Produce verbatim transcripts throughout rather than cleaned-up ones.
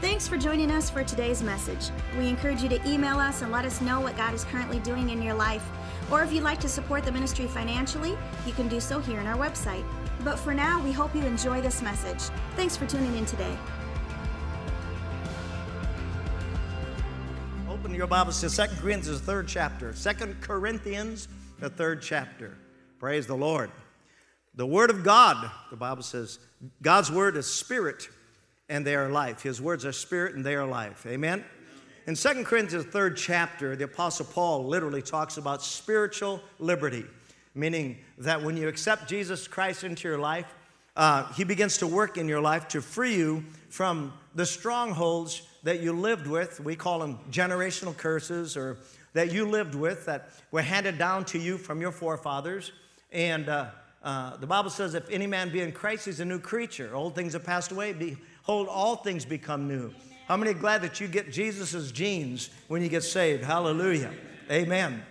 Thanks for joining us for today's message. We encourage you to email us and let us know what God is currently doing in your life. Or if you'd like to support the ministry financially, you can do so here on our website. But for now, we hope you enjoy this message. Thanks for tuning in today. Open your Bibles to Second Corinthians, the third chapter. Second Corinthians, the third chapter. Praise the Lord. The Word of God, the Bible says, God's Word is spirit and they are life. His words are spirit and they are life. Amen? In Second Corinthians, the third chapter, the Apostle Paul literally talks about spiritual liberty, meaning that when you accept Jesus Christ into your life, uh, he begins to work in your life to free you from the strongholds that you lived with. We call them generational curses, or that you lived with, that were handed down to you from your forefathers. And uh, uh, the Bible says, if any man be in Christ, he's a new creature. Old things have passed away. Behold, all things become new. How many are glad that you get Jesus' genes when you get saved? Hallelujah. Amen.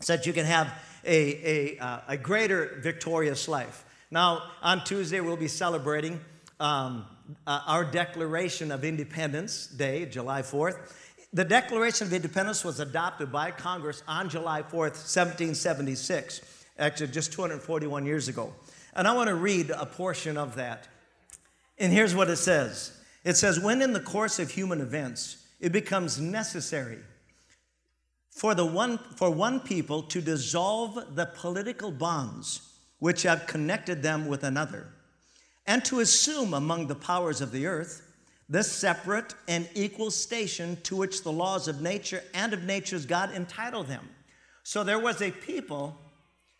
So that you can have a, a, uh, a greater victorious life. Now, on Tuesday, we'll be celebrating um, uh, our Declaration of Independence Day, July fourth. The Declaration of Independence was adopted by Congress on July fourth, seventeen seventy-six, actually just two hundred forty-one years ago. And I want to read a portion of that. And here's what it says. It says, when in the course of human events, it becomes necessary for the one for one people to dissolve the political bonds which have connected them with another, and to assume among the powers of the earth this separate and equal station to which the laws of nature and of nature's God entitle them. So there was a people,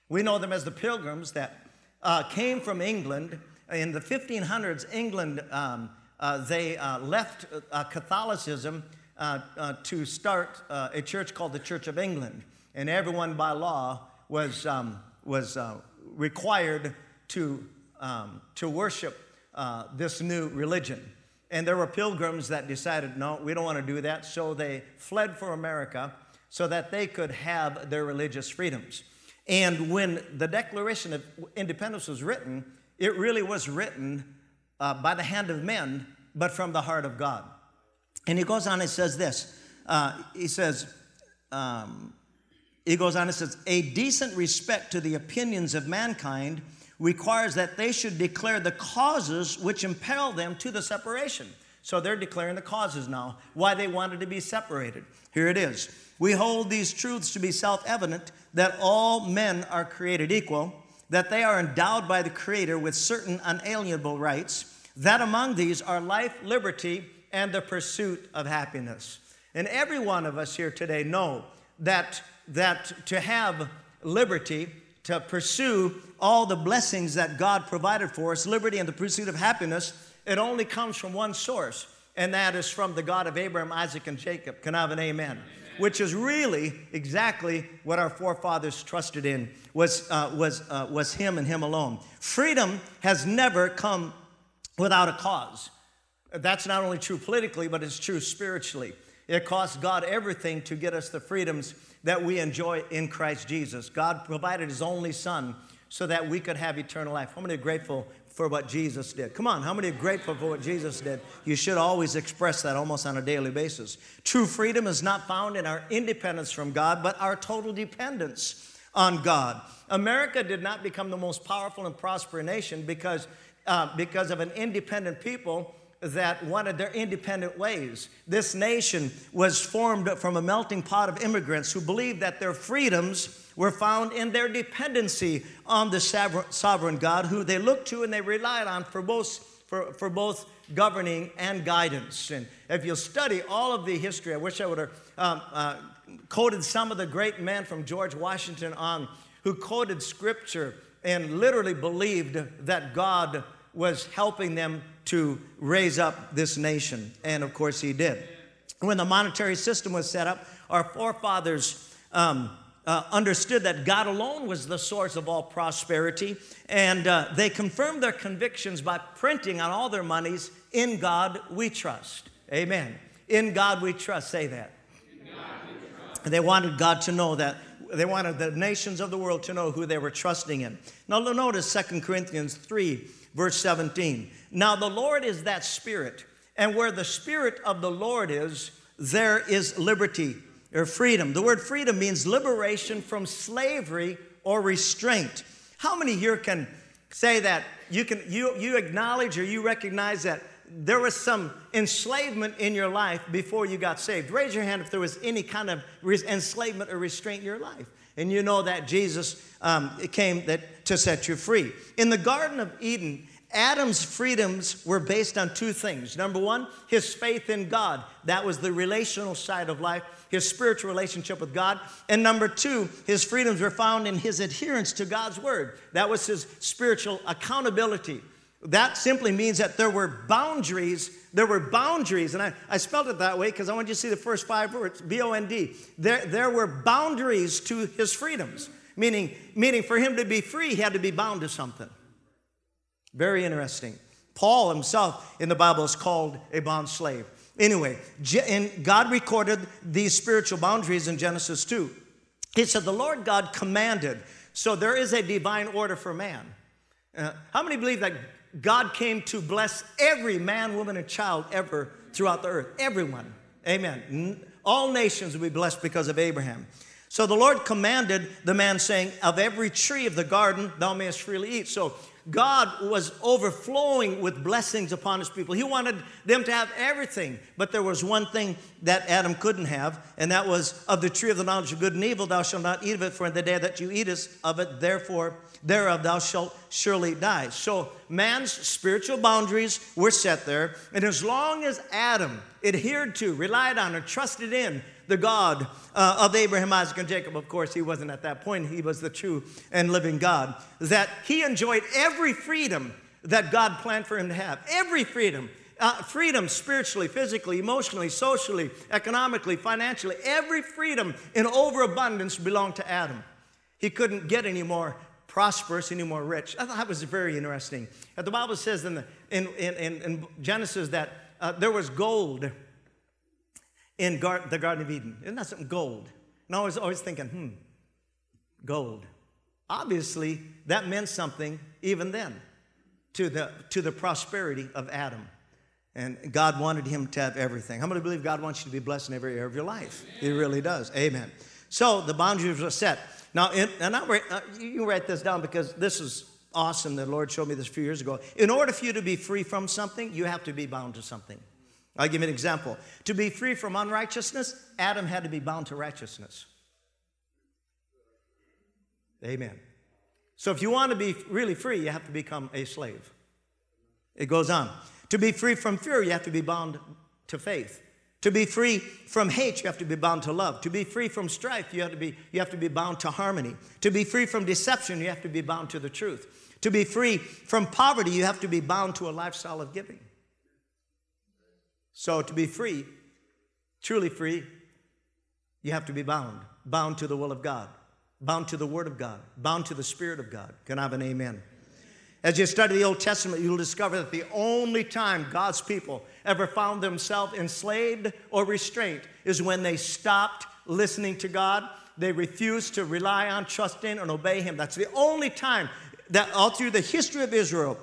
we know them as the Pilgrims, that uh, came from England. In the fifteen hundreds, England, um, uh, they uh, left uh, Catholicism uh, uh, to start uh, a church called the Church of England. And everyone by law was um, was uh, required to, um, to worship uh, this new religion. And there were Pilgrims that decided, no, we don't want to do that. So they fled for America so that they could have their religious freedoms. And when the Declaration of Independence was written, it really was written uh, by the hand of men, but from the heart of God. And he goes on and says this. Uh, he says, um, he goes on and says, a decent respect to the opinions of mankind requires that they should declare the causes which impel them to the separation. So they're declaring the causes now, why they wanted to be separated. Here it is. We hold these truths to be self-evident, that all men are created equal, that they are endowed by the Creator with certain unalienable rights, that among these are life, liberty, and the pursuit of happiness. And every one of us here today know that, that to have liberty, to pursue all the blessings that God provided for us, liberty and the pursuit of happiness, it only comes from one source, and that is from the God of Abraham, Isaac, and Jacob. Can I have an amen? Amen. Which is really exactly what our forefathers trusted in, was, uh, was, uh, was him and him alone. Freedom has never come without a cause. That's not only true politically, but it's true spiritually. It cost God everything to get us the freedoms that we enjoy in Christ Jesus. God provided his only son so that we could have eternal life. How many are grateful for what Jesus did? Come on, how many are grateful for what Jesus did? You should always express that almost on a daily basis. True freedom is not found in our independence from God, but our total dependence on God. America did not become the most powerful and prosperous nation because, uh, because of an independent people that wanted their independent ways. This nation was formed from a melting pot of immigrants who believed that their freedoms were found in their dependency on the sovereign God, who they looked to and they relied on for both for, for both governing and guidance. And if you study all of the history, I wish I would have um, uh, quoted some of the great men from George Washington on, who quoted Scripture and literally believed that God was helping them to raise up this nation. And of course he did. When the monetary system was set up, our forefathers um, uh, understood that God alone was the source of all prosperity. And uh, they confirmed their convictions by printing on all their monies, in God we trust. Amen. In God we trust. Say that. In God we trust. They wanted God to know that. They wanted the nations of the world to know who they were trusting in. Now notice Second Corinthians three, verse seventeen. Now the Lord is that Spirit, And where the Spirit of the Lord is, there is liberty or freedom. The word freedom means liberation from slavery or restraint. How many here can say that you can you you acknowledge or you recognize that there was some enslavement in your life before you got saved? Raise your hand if there was any kind of enslavement or restraint in your life. And you know that Jesus um, came that, to set you free. In the Garden of Eden, Adam's freedoms were based on two things. Number one, his faith in God. That was the relational side of life, his spiritual relationship with God. And number two, his freedoms were found in his adherence to God's word. That was his spiritual accountability. That simply means that there were boundaries. There were boundaries. And I, I spelled it that way because I want you to see the first five words, B O N D. There, there were boundaries to his freedoms, meaning, meaning for him to be free, he had to be bound to something. Very interesting. Paul himself in the Bible is called a bond slave. Anyway, and God recorded these spiritual boundaries in Genesis two. He said, the Lord God commanded. So there is a divine order for man. Uh, how many believe that God came to bless every man, woman, and child ever throughout the earth? Everyone. Amen. All nations will be blessed because of Abraham. So the Lord commanded the man, saying, of every tree of the garden thou mayest freely eat. So God was overflowing with blessings upon his people. He wanted them to have everything. But there was one thing that Adam couldn't have, and that was, of the tree of the knowledge of good and evil thou shalt not eat of it, for in the day that you eatest of it, therefore thereof thou shalt surely die. So man's spiritual boundaries were set there. And as long as Adam adhered to, relied on, or trusted in the God uh, of Abraham, Isaac, and Jacob, of course, he wasn't at that point. He was the true and living God. That he enjoyed every freedom that God planned for him to have. Every freedom. Uh, freedom spiritually, physically, emotionally, socially, economically, financially. Every freedom in overabundance belonged to Adam. He couldn't get any more prosperous, any more rich. I thought that was very interesting. The Bible says in, the, in, in, in Genesis that uh, there was gold in gar- the Garden of Eden. Isn't that something? Gold. And I was always thinking, hmm, gold. Obviously, that meant something even then to the, to the prosperity of Adam. And God wanted him to have everything. How many believe God wants you to be blessed in every area of your life? Amen. He really does. Amen. So the boundaries were set. Now, in, and I, uh, you can write this down because this is awesome. The Lord showed me this a few years ago. In order for you to be free from something, you have to be bound to something. I'll give you an example. To be free from unrighteousness, Adam had to be bound to righteousness. Amen. So if you want to be really free, you have to become a slave. It goes on. To be free from fear, you have to be bound to faith. To be free from hate, you have to be bound to love. To be free from strife, you have to be, you have to be bound to harmony. To be free from deception, you have to be bound to the truth. To be free from poverty, you have to be bound to a lifestyle of giving. So to be free, truly free, you have to be bound. Bound to the will of God. Bound to the Word of God. Bound to the Spirit of God. Can I have an amen? As you study the Old Testament, you'll discover that the only time God's people ever found themselves enslaved or restrained is when they stopped listening to God. They refused to rely on, trust in, and obey Him. That's the only time that all through the history of Israel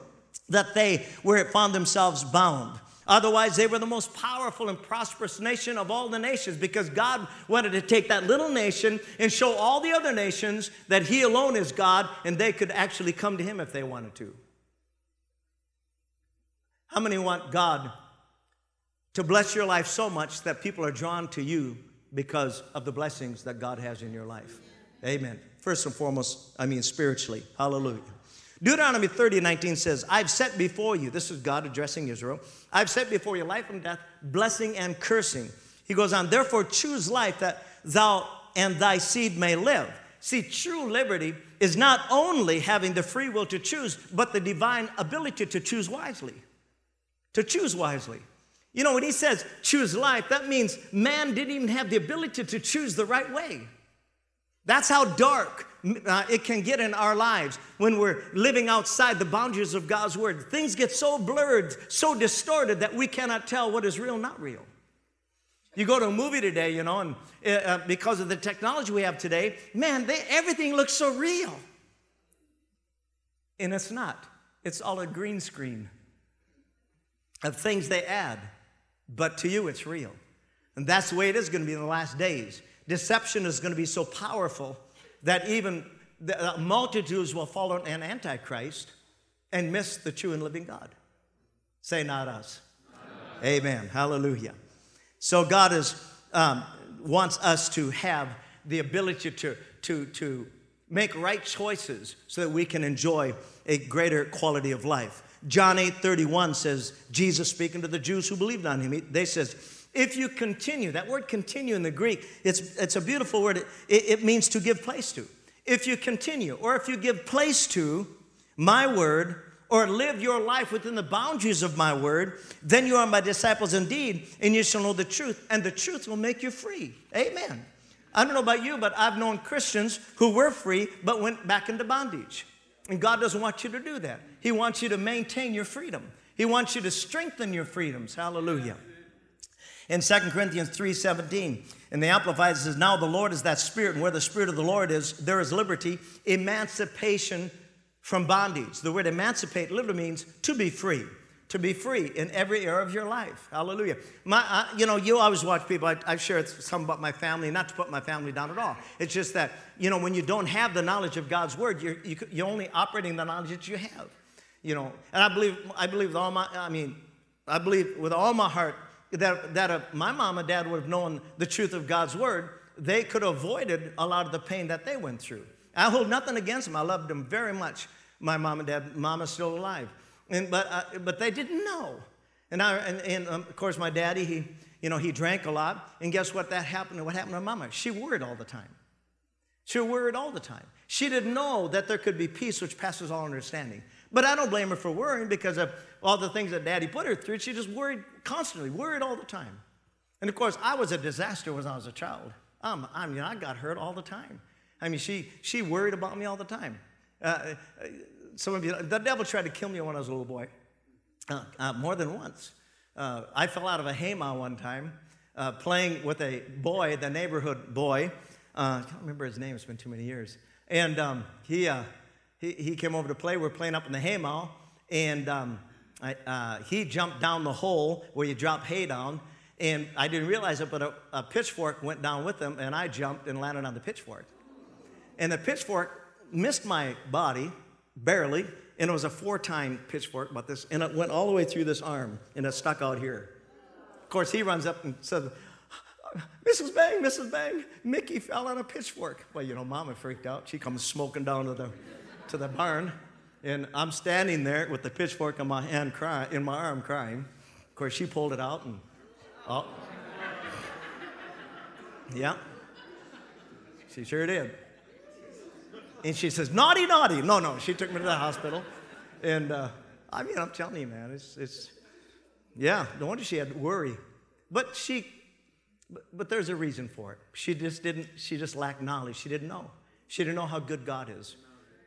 that they were found themselves bound. Otherwise, they were the most powerful and prosperous nation of all the nations because God wanted to take that little nation and show all the other nations that He alone is God and they could actually come to Him if they wanted to. How many want God to bless your life so much that people are drawn to you because of the blessings that God has in your life? Amen. First and foremost, I mean spiritually. Hallelujah. Deuteronomy thirty nineteen says, I've set before you, this is God addressing Israel, I've set before you life and death, blessing and cursing. He goes on, therefore choose life that thou and thy seed may live. See, true liberty is not only having the free will to choose, but the divine ability to choose wisely. To choose wisely. You know, when he says choose life, that means man didn't even have the ability to choose the right way. That's how dark uh, it can get in our lives when we're living outside the boundaries of God's word. Things get so blurred, so distorted that we cannot tell what is real and not real. You go to a movie today, you know, and uh, because of the technology we have today, man, they, everything looks so real. And it's not. It's all a green screen of things they add But to you, it's real. And that's the way it is going to be in the last days. Deception is going to be so powerful that even the multitudes will follow an antichrist and miss the true and living God. Say, not us. Not us. Amen. Hallelujah. So God is um, wants us to have the ability to, to, to make right choices so that we can enjoy a greater quality of life. John eight thirty-one says, Jesus speaking to the Jews who believed on him, they says, if you continue, that word continue in the Greek, it's it's a beautiful word. It, it means to give place to. If you continue, or if you give place to my word, or live your life within the boundaries of my word, then you are my disciples indeed, and you shall know the truth, and the truth will make you free. Amen. I don't know about you, but I've known Christians who were free but went back into bondage. And God doesn't want you to do that. He wants you to maintain your freedom. He wants you to strengthen your freedoms. Hallelujah. In Second Corinthians three seventeen, and the Amplified says, now the Lord is that Spirit, and where the Spirit of the Lord is, there is liberty, emancipation from bondage. The word emancipate literally means to be free, to be free in every area of your life. Hallelujah. My, uh, you know, you always watch people, I, I share some about my family, not to put my family down at all. It's just that, you know, when you don't have the knowledge of God's word, you're, you, you're only operating the knowledge that you have, you know. And I believe, I believe with all my, I mean, I believe with all my heart, that, that if my mom and dad would have known the truth of God's word, they could have avoided a lot of the pain that they went through. I hold nothing against them. I loved them very much. My mom and dad, mom is still alive. And, but, uh, but they didn't know. And, I, and, and um, of course, my daddy, he, you know, he drank a lot. And guess what that happened? What happened to mama? She worried all the time. She worried all the time. She didn't know that there could be peace which passes all understanding. But I don't blame her for worrying because of all the things that daddy put her through. She just worried constantly, worried all the time. And of course, I was a disaster when I was a child. Um, I mean, I got hurt all the time. I mean, she she worried about me all the time. Uh, some of you, the devil tried to kill me when I was a little boy, uh, uh, more than once. Uh, I fell out of a haymow one time, uh, playing with a boy, the neighborhood boy. Uh, I can't remember his name. It's been too many years. And um, he, uh, he he came over to play. We were playing up in the haymow, and um, I, uh, he jumped down the hole where you drop hay down. And I didn't realize it, but a, a pitchfork went down with him, and I jumped and landed on the pitchfork. And the pitchfork missed my body, barely, and it was a four-time pitchfork about this, and it went all the way through this arm, and it stuck out here. Of course, he runs up and says, Missus Bang, Missus Bang, Mickey fell on a pitchfork. Well, you know, Mama freaked out. She comes smoking down to the to the barn, and I'm standing there with the pitchfork in my hand, crying, in my arm, crying. Of course, she pulled it out, and oh, yeah, she sure did. And she says, naughty, naughty. No, no, she took me to the hospital. And, uh, I mean, I'm telling you, man, it's, it's, yeah, no wonder she had worry. But she, but, but there's a reason for it. She just didn't, she just lacked knowledge. She didn't know. She didn't know how good God is.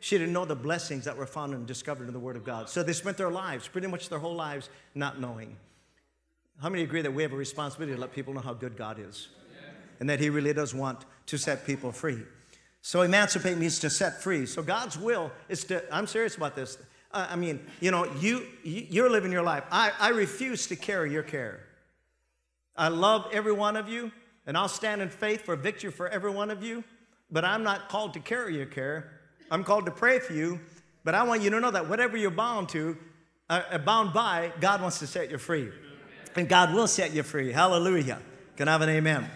She didn't know the blessings that were found and discovered in the Word of God. So they spent their lives, pretty much their whole lives, not knowing. How many agree that we have a responsibility to let people know how good God is? Yeah. And that He really does want to set people free. So emancipate means to set free. So God's will is to, I'm serious about this. Uh, I mean, you know, you, you, you're living your life. I, I refuse to carry your care. I love every one of you, and I'll stand in faith for victory for every one of you, but I'm not called to carry your care. I'm called to pray for you, but I want you to know that whatever you're bound to, uh, bound by, God wants to set you free. Amen. And God will set you free. Hallelujah. Can I have an amen?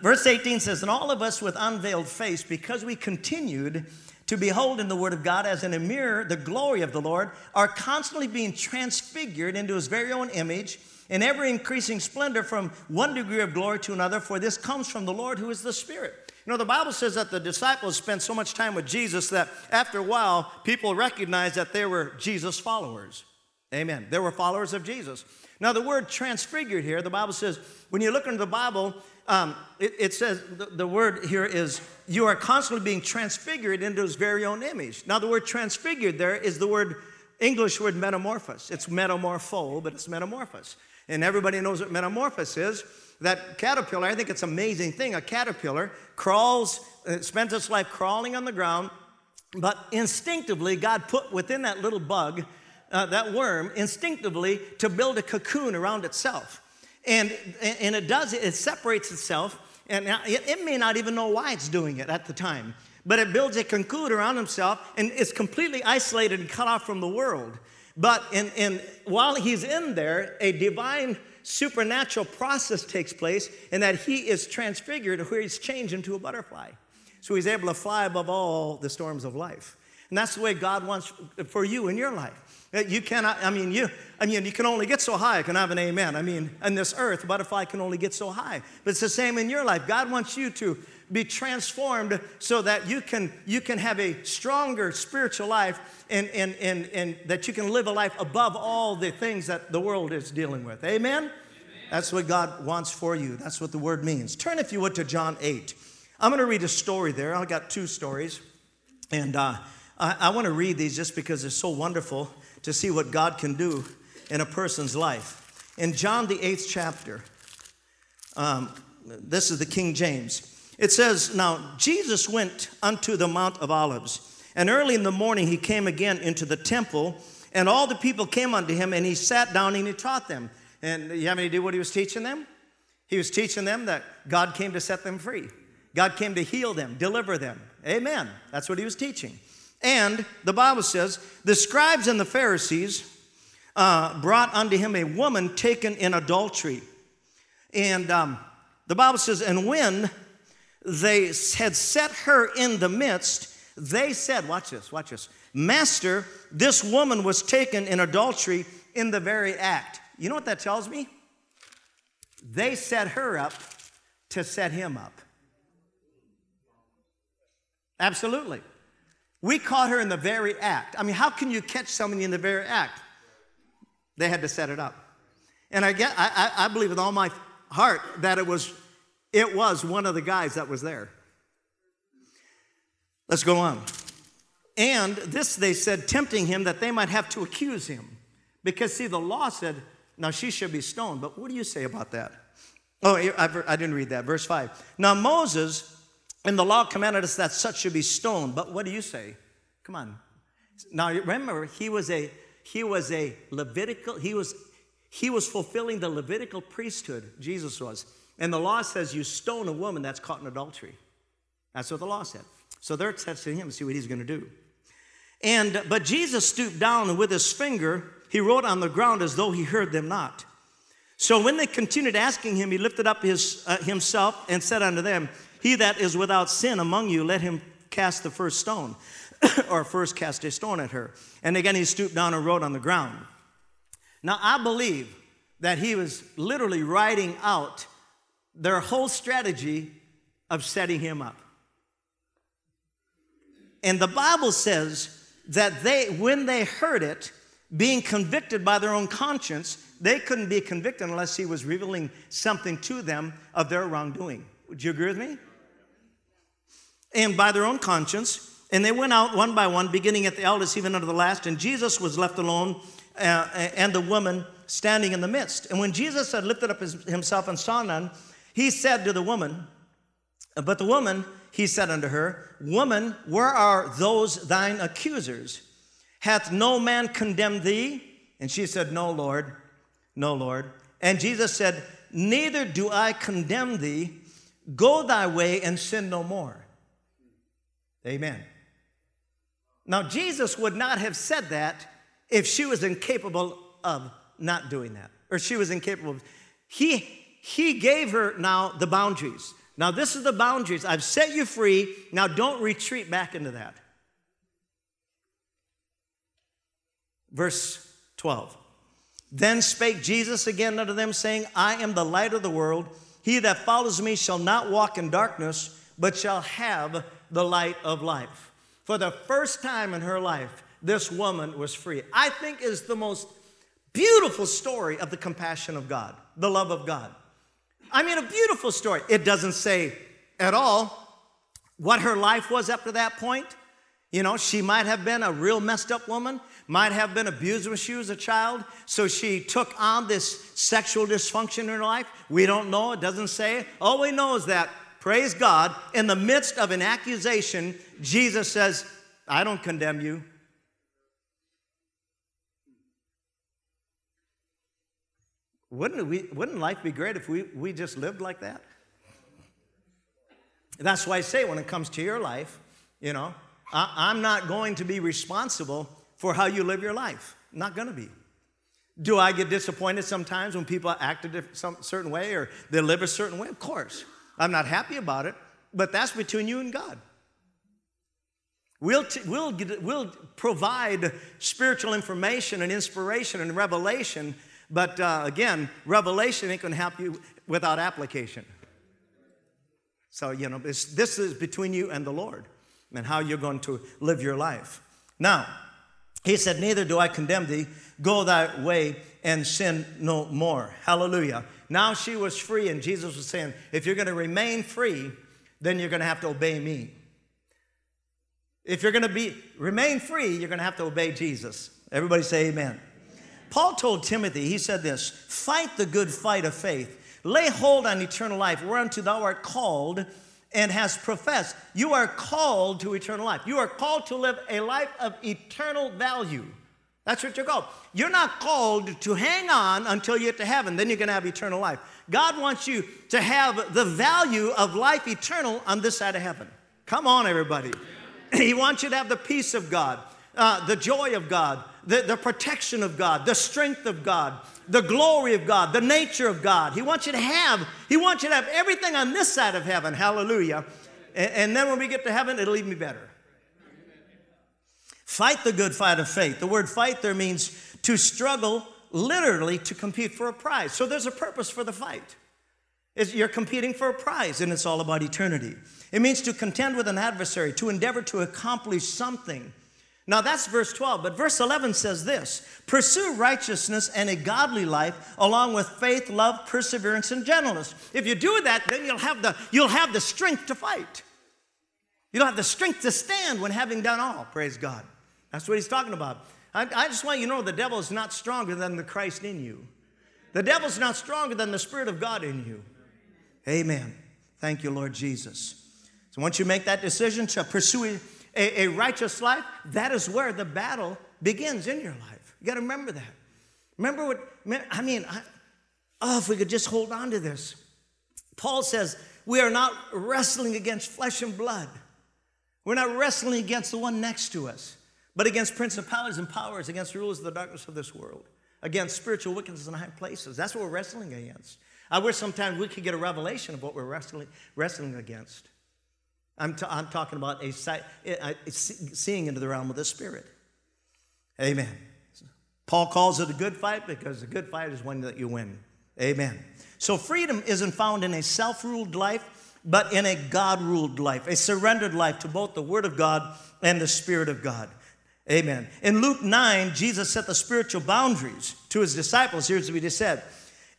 Verse eighteen says, and all of us with unveiled face, because we continued to behold in the word of God as in a mirror the glory of the Lord, are constantly being transfigured into his very own image in ever increasing splendor from one degree of glory to another, for this comes from the Lord who is the Spirit. You know, the Bible says that the disciples spent so much time with Jesus that after a while, people recognized that they were Jesus followers. Amen. They were followers of Jesus. Now, the word transfigured here, the Bible says, when you look into the Bible, Um, it, it says, the, the word here is, you are constantly being transfigured into his very own image. Now, the word transfigured there is the word, English word metamorphosis. It's metamorpho, but it's metamorphosis. And everybody knows what metamorphosis is. That caterpillar, I think it's an amazing thing. A caterpillar crawls, it spends its life crawling on the ground, but instinctively, God put within that little bug, uh, that worm, instinctively to build a cocoon around itself. And, and it does, it separates itself, and it may not even know why it's doing it at the time. But it builds a cocoon around himself and is completely isolated and cut off from the world. But in, in, while he's in there, a divine supernatural process takes place in that he is transfigured, where he's changed into a butterfly. So he's able to fly above all the storms of life. And that's the way God wants for you in your life. You cannot, I mean, you I mean, you can only get so high. Can I have an amen? I mean, on this earth, a butterfly can only get so high. But it's the same in your life. God wants you to be transformed so that you can you can have a stronger spiritual life and, and, and, and that you can live a life above all the things that the world is dealing with. Amen? Amen? That's what God wants for you. That's what the word means. Turn, if you would, to John eight. I'm going to read a story there. I've got two stories. And uh I, I want to read these just because they're so wonderful to see what God can do in a person's life. In John, the eighth chapter, um, this is the King James. It says, "Now Jesus went unto the Mount of Olives, and early in the morning he came again into the temple, and all the people came unto him, and he sat down and he taught them." And you have any idea what he was teaching them? He was teaching them that God came to set them free. God came to heal them, deliver them. Amen. That's what he was teaching. And the Bible says, "The scribes and the Pharisees uh, brought unto him a woman taken in adultery." And um, the Bible says, "And when they had set her in the midst, they said," watch this, watch this, "Master, this woman was taken in adultery in the very act." You know what that tells me? They set her up to set him up. Absolutely. We caught her in the very act. I mean, how can you catch somebody in the very act? They had to set it up. And I, get, I, I believe with all my heart that it was, it was one of the guys that was there. Let's go on. "And this they said, tempting him, that they might have to accuse him." Because, see, the law said, now she should be stoned. But what do you say about that? Oh, I didn't read that. Verse five. "Now Moses and the law commanded us that such should be stoned." But what do you say? Come on. Now remember, he was a he was a Levitical, he was he was fulfilling the Levitical priesthood, Jesus was. And the law says you stone a woman that's caught in adultery. That's what the law said. So they're testing him to see what he's gonna do. And but Jesus stooped down, and with his finger he wrote on the ground as though he heard them not. So when they continued asking him, he lifted up his uh, himself and said unto them, "He that is without sin among you, let him cast the first stone," or first cast a stone at her. And again, he stooped down and wrote on the ground. Now, I believe that he was literally writing out their whole strategy of setting him up. And the Bible says that they, when they heard it, being convicted by their own conscience, they couldn't be convicted unless he was revealing something to them of their wrongdoing. Would you agree with me? And by their own conscience. And they went out one by one, beginning at the eldest, even unto the last. And Jesus was left alone, uh, and the woman standing in the midst. And when Jesus had lifted up his, himself and saw none, he said to the woman, but the woman, he said unto her, "Woman, where are those thine accusers? Hath no man condemned thee?" And she said, "No, Lord, no, Lord." And Jesus said, "Neither do I condemn thee. Go thy way and sin no more." Amen. Now, Jesus would not have said that if she was incapable of not doing that, or she was incapable of. He, he gave her now the boundaries. Now, this is the boundaries. I've set you free. Now, don't retreat back into that. Verse twelve. "Then spake Jesus again unto them, saying, I am the light of the world. He that follows me shall not walk in darkness, but shall have the light of life." For the first time in her life, this woman was free. I think is the most beautiful story of the compassion of God, the love of God. I mean, a beautiful story. It doesn't say at all what her life was up to that point. You know, she might have been a real messed up woman, might have been abused when she was a child, so she took on this sexual dysfunction in her life. We don't know. It doesn't say. All we know is that, praise God, in the midst of an accusation, Jesus says, "I don't condemn you." Wouldn't we, wouldn't life be great if we, we just lived like that? That's why I say when it comes to your life, you know, I, I'm not going to be responsible for how you live your life. Not going to be. Do I get disappointed sometimes when people act a some certain way or they live a certain way? Of course. I'm not happy about it, but that's between you and God. We'll, t- we'll, get, we'll provide spiritual information and inspiration and revelation, but uh, again, revelation ain't going to help you without application. So, you know, this, this is between you and the Lord and how you're going to live your life. Now, he said, neither do I condemn thee. Go thy way and sin no more. Hallelujah. Now she was free, and Jesus was saying, if you're going to remain free, then you're going to have to obey me. If you're going to be remain free, you're going to have to obey Jesus. Everybody say amen. Paul told Timothy, he said this, fight the good fight of faith. Lay hold on eternal life, whereunto thou art called and hast professed. You are called to eternal life. You are called to live a life of eternal value. That's what you're called. You're not called to hang on until you get to heaven. Then you're going to have eternal life. God wants you to have the value of life eternal on this side of heaven. Come on, everybody. He wants you to have the peace of God, uh, the joy of God, the, the protection of God, the strength of God, the glory of God, the nature of God. He wants you to have, he wants you to have everything on this side of heaven. Hallelujah. And, and then when we get to heaven, it'll even be better. Fight the good fight of faith. The word fight there means to struggle, literally to compete for a prize. So there's a purpose for the fight. It's, you're competing for a prize, and it's all about eternity. It means to contend with an adversary, to endeavor to accomplish something. Now, that's verse twelve, but verse eleven says this, pursue righteousness and a godly life along with faith, love, perseverance, and gentleness. If you do that, then you'll have the, you'll have the strength to fight. You'll have the strength to stand when having done all. Praise God. That's what he's talking about. I, I just want you to know the devil is not stronger than the Christ in you. The devil's not stronger than the Spirit of God in you. Amen. Thank you, Lord Jesus. So once you make that decision to pursue a, a righteous life, that is where the battle begins in your life. You got to remember that. Remember what, I mean, I, oh, if we could just hold on to this. Paul says, we are not wrestling against flesh and blood. We're not wrestling against the one next to us, but against principalities and powers, against rulers of the darkness of this world, against spiritual wickedness in high places. That's what we're wrestling against. I wish sometimes we could get a revelation of what we're wrestling wrestling against. I'm, t- I'm talking about a, a, a seeing into the realm of the Spirit. Amen. Paul calls it a good fight because the good fight is one that you win. Amen. So freedom isn't found in a self-ruled life, but in a God-ruled life, a surrendered life to both the Word of God and the Spirit of God. Amen. In Luke nine, Jesus set the spiritual boundaries to his disciples. Here's what he said.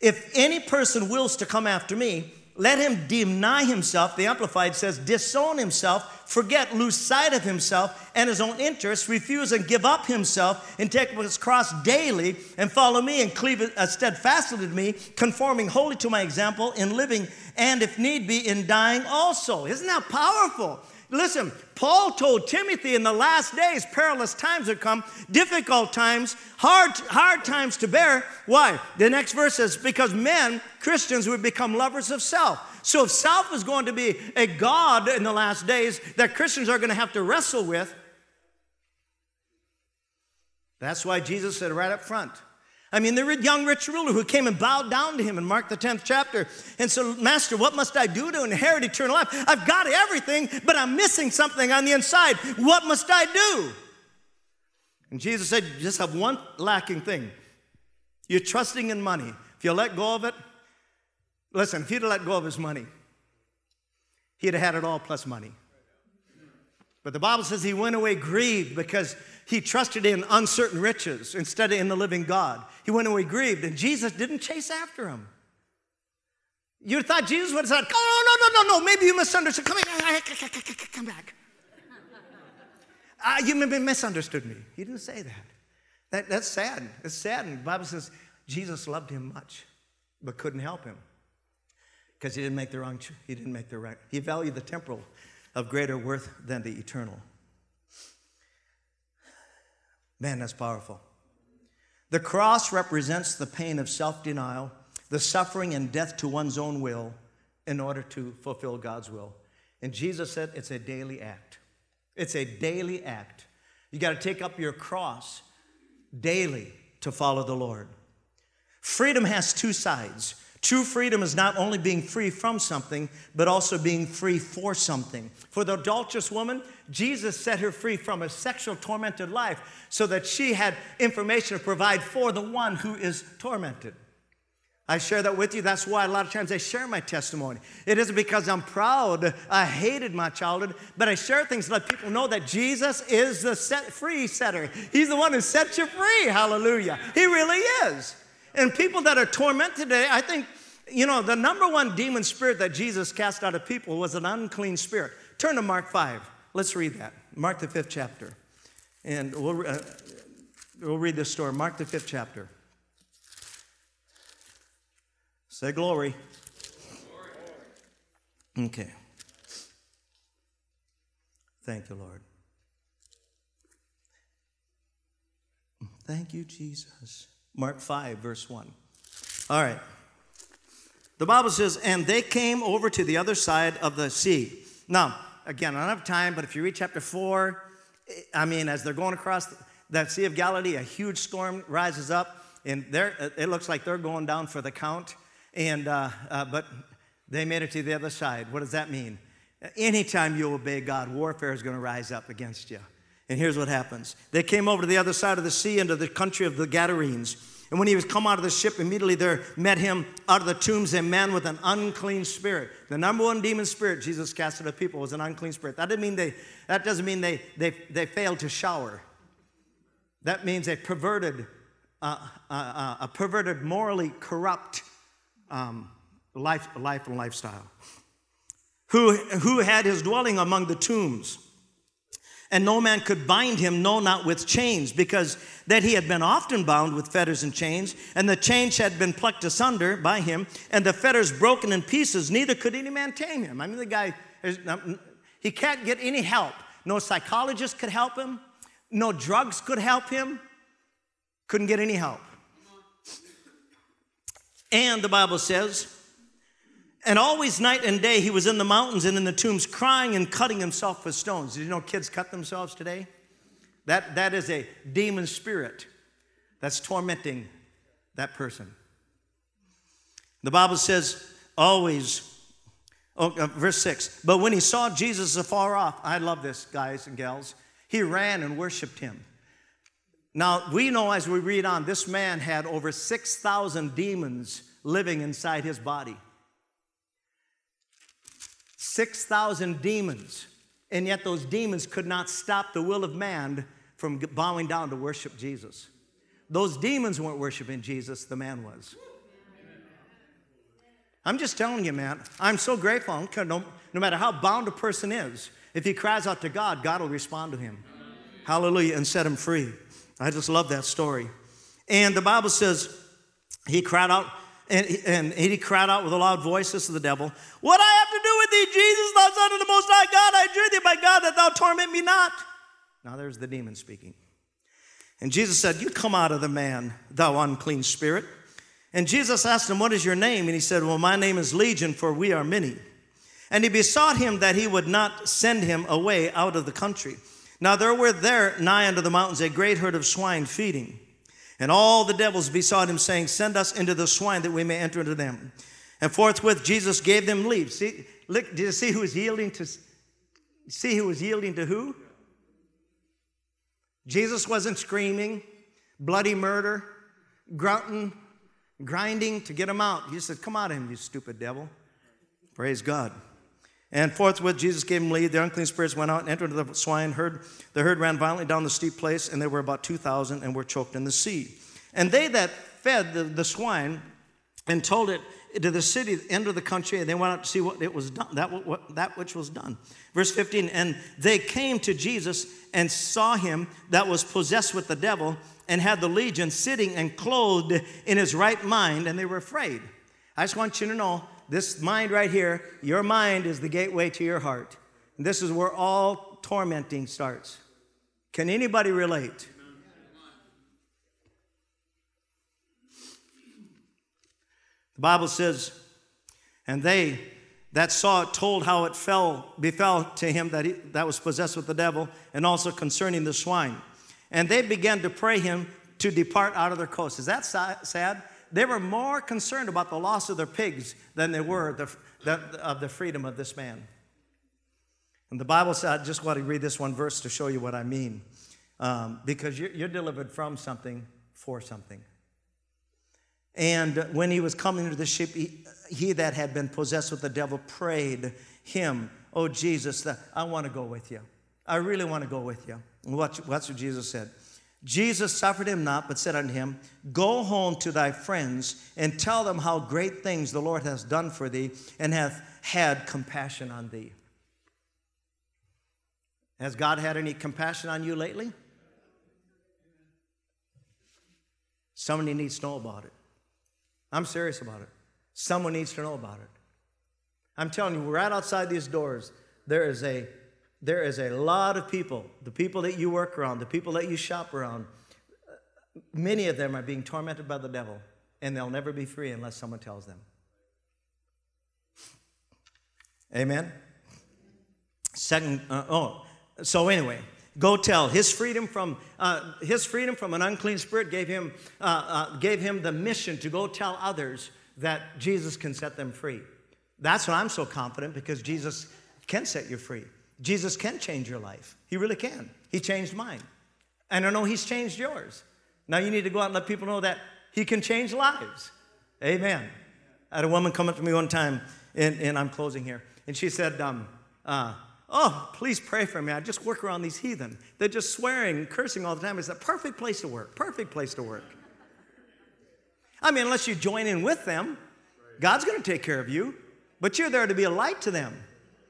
If any person wills to come after me, let him deny himself. The Amplified says, disown himself, forget, lose sight of himself and his own interests, refuse and give up himself and take up his cross daily and follow me and cleave steadfastly to me, conforming wholly to my example in living and if need be in dying also. Isn't that powerful? Listen, Paul told Timothy in the last days, perilous times would come, difficult times, hard, hard times to bear. Why? The next verse says, because men, Christians, would become lovers of self. So if self is going to be a god in the last days that Christians are going to have to wrestle with, that's why Jesus said right up front. I mean, the young rich ruler who came and bowed down to him in Mark the tenth chapter and said, Master, what must I do to inherit eternal life? I've got everything, but I'm missing something on the inside. What must I do? And Jesus said, you just have one lacking thing. You're trusting in money. If you let go of it, listen, if he'd let go of his money, he'd have had it all plus money. But the Bible says he went away grieved because he trusted in uncertain riches instead of in the living God. He went away grieved, and Jesus didn't chase after him. You thought Jesus would have said, oh, no, no, no, no, no, maybe you misunderstood. Come back. Come back. Uh, you maybe misunderstood me. He didn't say that. that. That's sad. It's sad. And the Bible says Jesus loved him much but couldn't help him because he didn't make the wrong choice. He didn't make the right. He valued the temporal of greater worth than the eternal. Man, that's powerful. The cross represents the pain of self-denial the suffering and death to one's own will in order to fulfill God's will. And Jesus said it's a daily act. It's a daily act. You got to take up your cross daily to follow the Lord. Freedom has two sides. True freedom is not only being free from something, but also being free for something. For the adulterous woman, Jesus set her free from a sexual tormented life so that she had information to provide for the one who is tormented. I share that with you. That's why a lot of times I share my testimony. It isn't because I'm proud. I hated my childhood, but I share things to let people know that Jesus is the set free setter. He's the one who sets you free. Hallelujah. He really is. And people that are tormented today, I think, you know, the number one demon spirit that Jesus cast out of people was an unclean spirit. Turn to Mark five. Let's read that. Mark the fifth chapter. And we'll, uh, we'll read this story. Mark the fifth chapter. Say glory. Glory. Okay. Thank you, Lord. Thank you, Jesus. Mark five, verse one. All right. The Bible says, and they came over to the other side of the sea. Now, again, I don't have time, but if you read chapter four, I mean, as they're going across that Sea of Galilee, a huge storm rises up, and it looks like they're going down for the count. And uh, uh, but they made it to the other side. What does that mean? Anytime you obey God, warfare is going to rise up against you. And here's what happens. They came over to the other side of the sea into the country of the Gadarenes. And when he was come out of the ship, immediately there met him out of the tombs a man with an unclean spirit. The number one demon spirit Jesus cast out of people was an unclean spirit. That didn't mean they, that doesn't mean they, they, they failed to shower. That means they perverted, uh, uh, uh, a perverted, morally corrupt Um, life, life and lifestyle, who, who had his dwelling among the tombs. And no man could bind him, no, not with chains, because that he had been often bound with fetters and chains, and the chains had been plucked asunder by him, and the fetters broken in pieces, neither could any man tame him. I mean, the guy, he can't get any help. No psychologist could help him. No drugs could help him. Couldn't get any help. And the Bible says, and always night and day he was in the mountains and in the tombs crying and cutting himself with stones. Did you know kids cut themselves today? That, that is a demon spirit that's tormenting that person. The Bible says always, oh, uh, verse six, but when he saw Jesus afar off, I love this, guys and gals, he ran and worshiped him. Now, we know as we read on, this man had over six thousand demons living inside his body. six thousand demons. And yet those demons could not stop the will of man from bowing down to worship Jesus. Those demons weren't worshiping Jesus, the man was. I'm just telling you, man, I'm so grateful. No, no matter how bound a person is, if he cries out to God, God will respond to him. Hallelujah, and set him free. I just love that story. And the Bible says he cried out, and he, and he cried out with a loud voice, this is the devil, what I have to do with thee, Jesus, thou son of the most high God, I adjure thee by God that thou torment me not. Now there's the demon speaking. And Jesus said, you come out of the man, thou unclean spirit. And Jesus asked him, what is your name? And he said, well, my name is Legion, for we are many. And he besought him that he would not send him away out of the country. Now there were there nigh unto the mountains a great herd of swine feeding. And all the devils besought him, saying, send us into the swine that we may enter into them. And forthwith Jesus gave them leave. See, look, did you see who was yielding to see who was yielding to who? Jesus wasn't screaming, bloody murder, grunting, grinding to get him out. He said, come out of him, you stupid devil. Praise God. And forthwith Jesus gave him leave. The unclean spirits went out and entered into the swine herd. The herd ran violently down the steep place, and there were about two thousand, and were choked in the sea. And they that fed the, the swine and told it to the city, the end of the country, and they went out to see what it was done, that, what, that which was done. Verse fifteen, and they came to Jesus and saw him that was possessed with the devil and had the legion sitting and clothed in his right mind, and they were afraid. I just want you to know, this mind right here, your mind is the gateway to your heart. And this is where all tormenting starts. Can anybody relate? The Bible says, and they that saw it told how it fell, befell to him that, he, that was possessed with the devil, and also concerning the swine. And they began to pray him to depart out of their coast. Is that sad? They were more concerned about the loss of their pigs than they were the, the, of the freedom of this man. And the Bible said, I just want to read this one verse to show you what I mean. Um, because you're, you're delivered from something for something. And when he was coming into the ship, he, he that had been possessed with the devil prayed him, "Oh, Jesus, I want to go with you. I really want to go with you." And watch, watch what Jesus said. Jesus suffered him not, but said unto him, "Go home to thy friends and tell them how great things the Lord has done for thee and hath had compassion on thee." Has God had any compassion on you lately? Somebody needs to know about it. I'm serious about it. Someone needs to know about it. I'm telling you, right outside these doors, there is a there is a lot of people, the people that you work around, the people that you shop around, many of them are being tormented by the devil, and they'll never be free unless someone tells them. Amen? Second, uh, oh, so anyway, go tell. His freedom from uh, his freedom from an unclean spirit gave him uh, uh, gave him the mission to go tell others that Jesus can set them free. That's why I'm so confident, because Jesus can set you free. Jesus can change your life. He really can. He changed mine. And I know he's changed yours. Now you need to go out and let people know that he can change lives. Amen. I had a woman come up to me one time, and, and I'm closing here, and she said, um, uh, "Oh, please pray for me. I just work around these heathen. They're just swearing, cursing all the time." It's the perfect place to work, perfect place to work. I mean, unless you join in with them, God's going to take care of you, but you're there to be a light to them,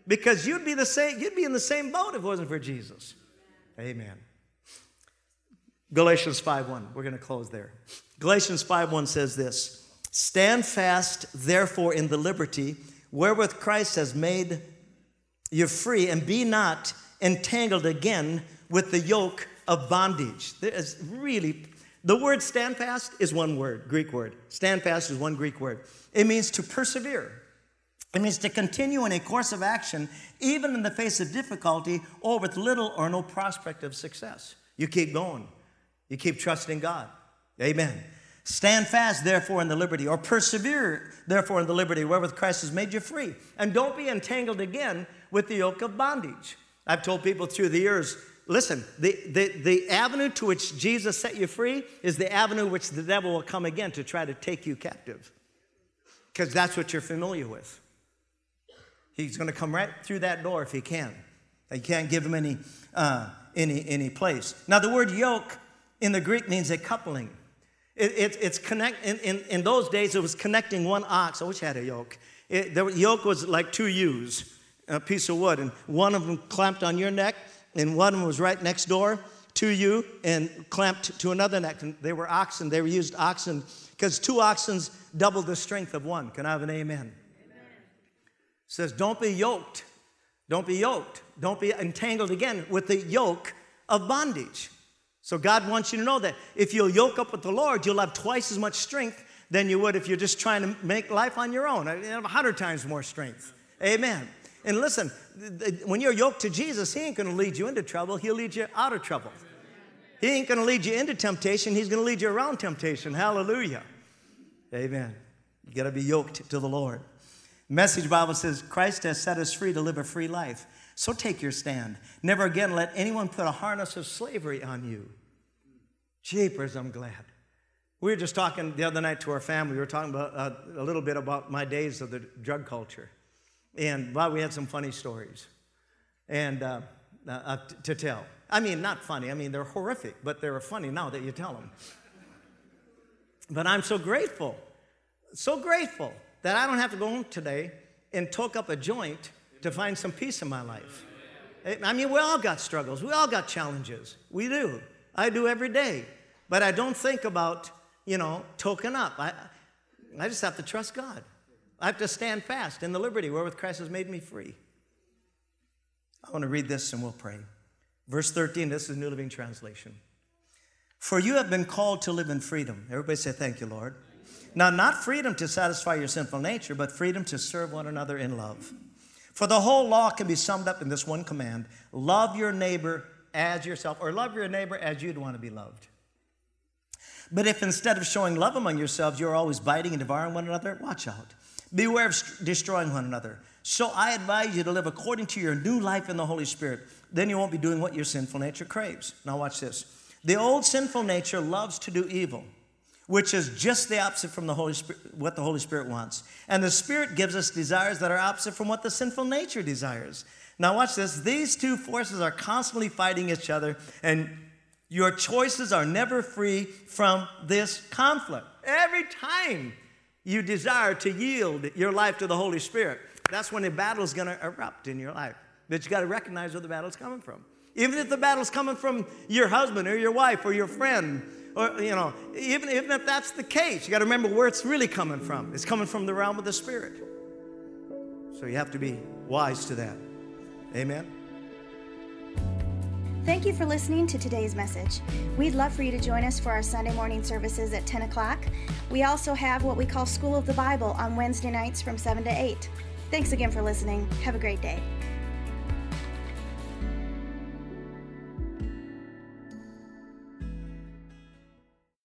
because you'd be the same, you'd be in the same boat if it wasn't for Jesus. Amen. Galatians five one. We're going to close there. Galatians five one says this: "Stand fast, therefore, in the liberty wherewith Christ has made you're free, and be not entangled again with the yoke of bondage." There's really, the word "stand fast" is one word, Greek word. Stand fast is one Greek word. It means to persevere. It means to continue in a course of action, even in the face of difficulty or with little or no prospect of success. You keep going. You keep trusting God. Amen. "Stand fast, therefore, in the liberty," or "persevere, therefore, in the liberty wherewith Christ has made you free. And don't be entangled again with the yoke of bondage." I've told people through the years, listen, the, the, the avenue to which Jesus set you free is the avenue which the devil will come again to try to take you captive, because that's what you're familiar with. He's going to come right through that door if he can. You can't give him any, uh, any, any place. Now, the word "yoke" in the Greek means a coupling. It, it, it's connect. In, in, in those days, it was connecting one ox. I wish I had a yoke. It, the yoke was like two ewes, a piece of wood, and one of them clamped on your neck, and one of them was right next door to you and clamped to another neck. And they were oxen. They were used oxen because two oxen double the strength of one. Can I have an amen? Amen. It says, "Don't be yoked. Don't be yoked. Don't be entangled again with the yoke of bondage." So God wants you to know that if you'll yoke up with the Lord, you'll have twice as much strength than you would if you're just trying to make life on your own. You'll have a hundred times more strength. Amen. And listen, when you're yoked to Jesus, he ain't going to lead you into trouble. He'll lead you out of trouble. He ain't going to lead you into temptation. He's going to lead you around temptation. Hallelujah. Amen. You got to be yoked to the Lord. Message Bible says, "Christ has set us free to live a free life. So take your stand. Never again let anyone put a harness of slavery on you." Jeepers, I'm glad. We were just talking the other night to our family. We were talking about uh, a little bit about my days of the drug culture. And, well, we had some funny stories and uh, uh, to tell. I mean, not funny. I mean, they're horrific, but they're funny now that you tell them. But I'm so grateful, so grateful that I don't have to go home today and toke up a joint to find some peace in my life. I mean, we all got struggles. We all got challenges. We do. I do every day. But I don't think about, you know, token up. I I just have to trust God. I have to stand fast in the liberty wherewith Christ has made me free. I want to read this and we'll pray. Verse thirteen, this is New Living Translation. "For you have been called to live in freedom." Everybody say, "Thank you, Lord." Now, not freedom to satisfy your sinful nature, but freedom to serve one another in love. For the whole law can be summed up in this one command: love your neighbor as yourself, or love your neighbor as you'd want to be loved. But if instead of showing love among yourselves, you're always biting and devouring one another, watch out. Beware of destroying one another. So I advise you to live according to your new life in the Holy Spirit. Then you won't be doing what your sinful nature craves. Now watch this. The old sinful nature loves to do evil, which is just the opposite from the Holy Spirit, what the Holy Spirit wants. And the Spirit gives us desires that are opposite from what the sinful nature desires. Now watch this. These two forces are constantly fighting each other, and your choices are never free from this conflict. Every time you desire to yield your life to the Holy Spirit, that's when the battle's going to erupt in your life. But you got to recognize where the battle's coming from. Even if the battle's coming from your husband or your wife or your friend, or, you know, even, even if that's the case, you got to remember where it's really coming from. It's coming from the realm of the Spirit. So you have to be wise to that. Amen. Thank you for listening to today's message. We'd love for you to join us for our Sunday morning services at ten o'clock. We also have what we call School of the Bible on Wednesday nights from seven to eight. Thanks again for listening. Have a great day.